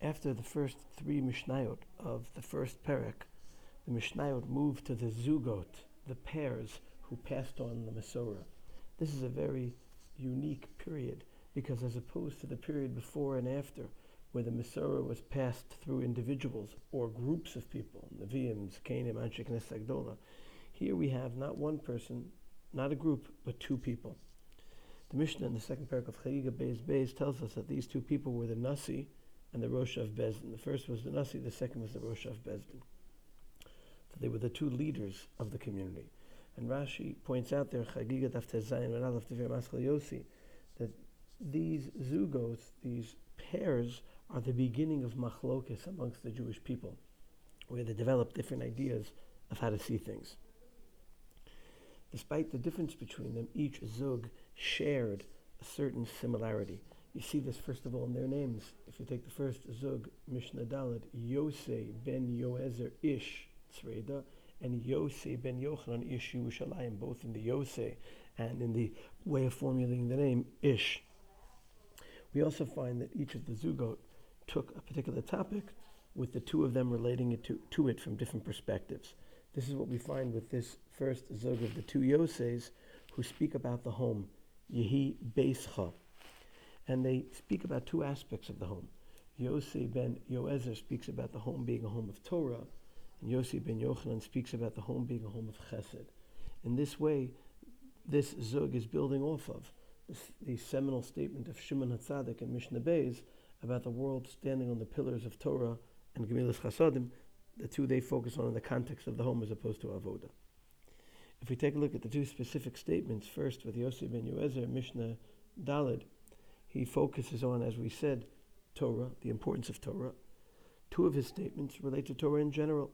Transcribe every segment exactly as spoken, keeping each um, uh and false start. After the first three Mishnayot of the first parak, the Mishnayot moved to the Zugot, the pairs who passed on the Mesorah. This is a very unique period because as opposed to the period before and after, where the Mesorah was passed through individuals or groups of people, Neviim, Zekenim, Anshei Knesset, here we have not one person, not a group, but two people. The Mishnah in the second parak of Chagiga Beis Beis tells us that these two people were the Nasi and the Rosh Beis Din. The first was the Nasi, the second was the Rosh Beis Din. So they were the two leaders of the community. And Rashi points out there, Chagiga Daf Tezayin and Daf Tezayin, that these zugots, these pairs, are the beginning of machlokes amongst the Jewish people, where they develop different ideas of how to see things. Despite the difference between them, each zug shared a certain similarity. You see this, first of all, in their names. If you take the first zug, Mishnah Daled, Yosei ben Yoezer Ish Tzreda, and Yosei ben Yochanan Ish Yerushalayim, both in the Yosei and in the way of formulating the name, Ish. We also find that each of the zugot took a particular topic, with the two of them relating it to, to it from different perspectives. This is what we find with this first zug of the two Yoseis who speak about the home, Yehi Beischa. And they speak about two aspects of the home. Yosei ben Yoezer speaks about the home being a home of Torah, and Yosei ben Yochanan speaks about the home being a home of Chesed. In this way, this zug is building off of this, the seminal statement of Shimon HaTzaddik and Mishnah Beis about the world standing on the pillars of Torah and Gemilus Chasadim, the two they focus on in the context of the home as opposed to Avoda. If we take a look at the two specific statements, first with Yosei ben Yoezer, Mishnah Daled, he focuses on, as we said, Torah, the importance of Torah. Two of his statements relate to Torah in general.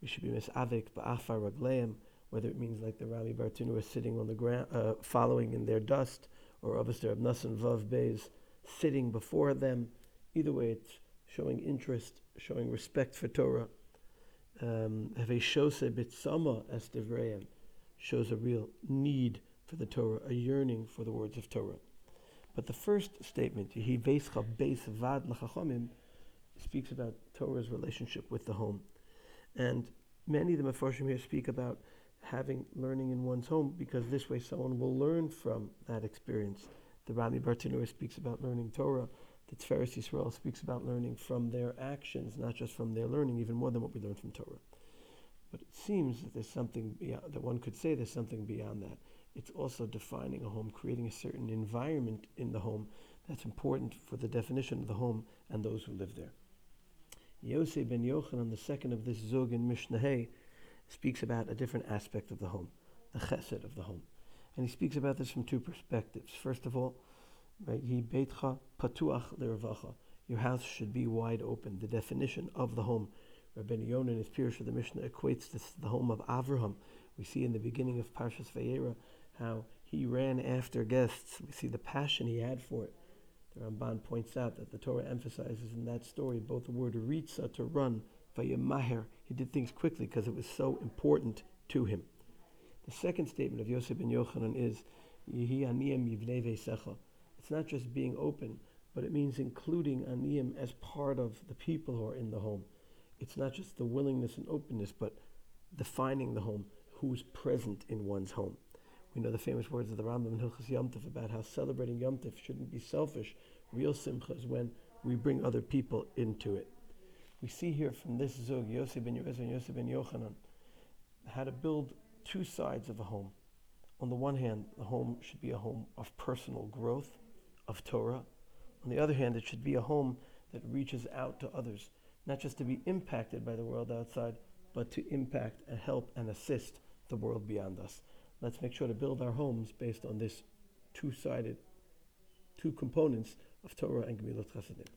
We should be mis'avek ba'afar ragleim, whether it means like the Rami Bar Tanuri sitting on the ground, uh, following in their dust, or avester abnasan vav beis, sitting before them. Either way, it's showing interest, showing respect for Torah. Um, shows a real need for the Torah, a yearning for the words of Torah. But the first statement, Yehi Beischa Beis Vad L'Chachomim, speaks about Torah's relationship with the home. And many of the Meforshim here speak about having learning in one's home, because this way someone will learn from that experience. The Rami Bar Tanuri speaks about learning Torah. The Tiferes Yisrael speaks about learning from their actions, not just from their learning, even more than what we learn from Torah. But it seems that there's something beyond, that one could say there's something beyond that. It's also defining a home, creating a certain environment in the home that's important for the definition of the home and those who live there. Yosei ben Yochanan, the second of this zug in Mishnah Hay, speaks about a different aspect of the home, the chesed of the home. And he speaks about this from two perspectives. First of all, right, your house should be wide open. The definition of the home, Rabbeinu Yonah in his peirush of the Mishnah equates this to the home of Avraham. We see in the beginning of Parshas Vayera how he ran after guests. We see the passion he had for it. The Ramban points out that the Torah emphasizes in that story both the word ritsa, to run, vayimaher. He did things quickly because it was so important to him. The second statement of Yosei ben Yochanan is Yehi aniyem yivnei veisecha. It's not just being open, but it means including aniyim as part of the people who are in the home. It's not just the willingness and openness, but defining the home, who's present in one's home. We know the famous words of the Ramban in Hilchos Yom Tov about how celebrating Yom Tov shouldn't be selfish. Real simcha is when we bring other people into it. We see here from this zug, Yosei ben Yoezer and Yosei ben Yochanan, how to build two sides of a home. On the one hand, the home should be a home of personal growth, of Torah. On the other hand, it should be a home that reaches out to others, not just to be impacted by the world outside, but to impact and help and assist the world beyond us. Let's make sure to build our homes based on this two-sided, two components of Torah and Gemilus Chasadim.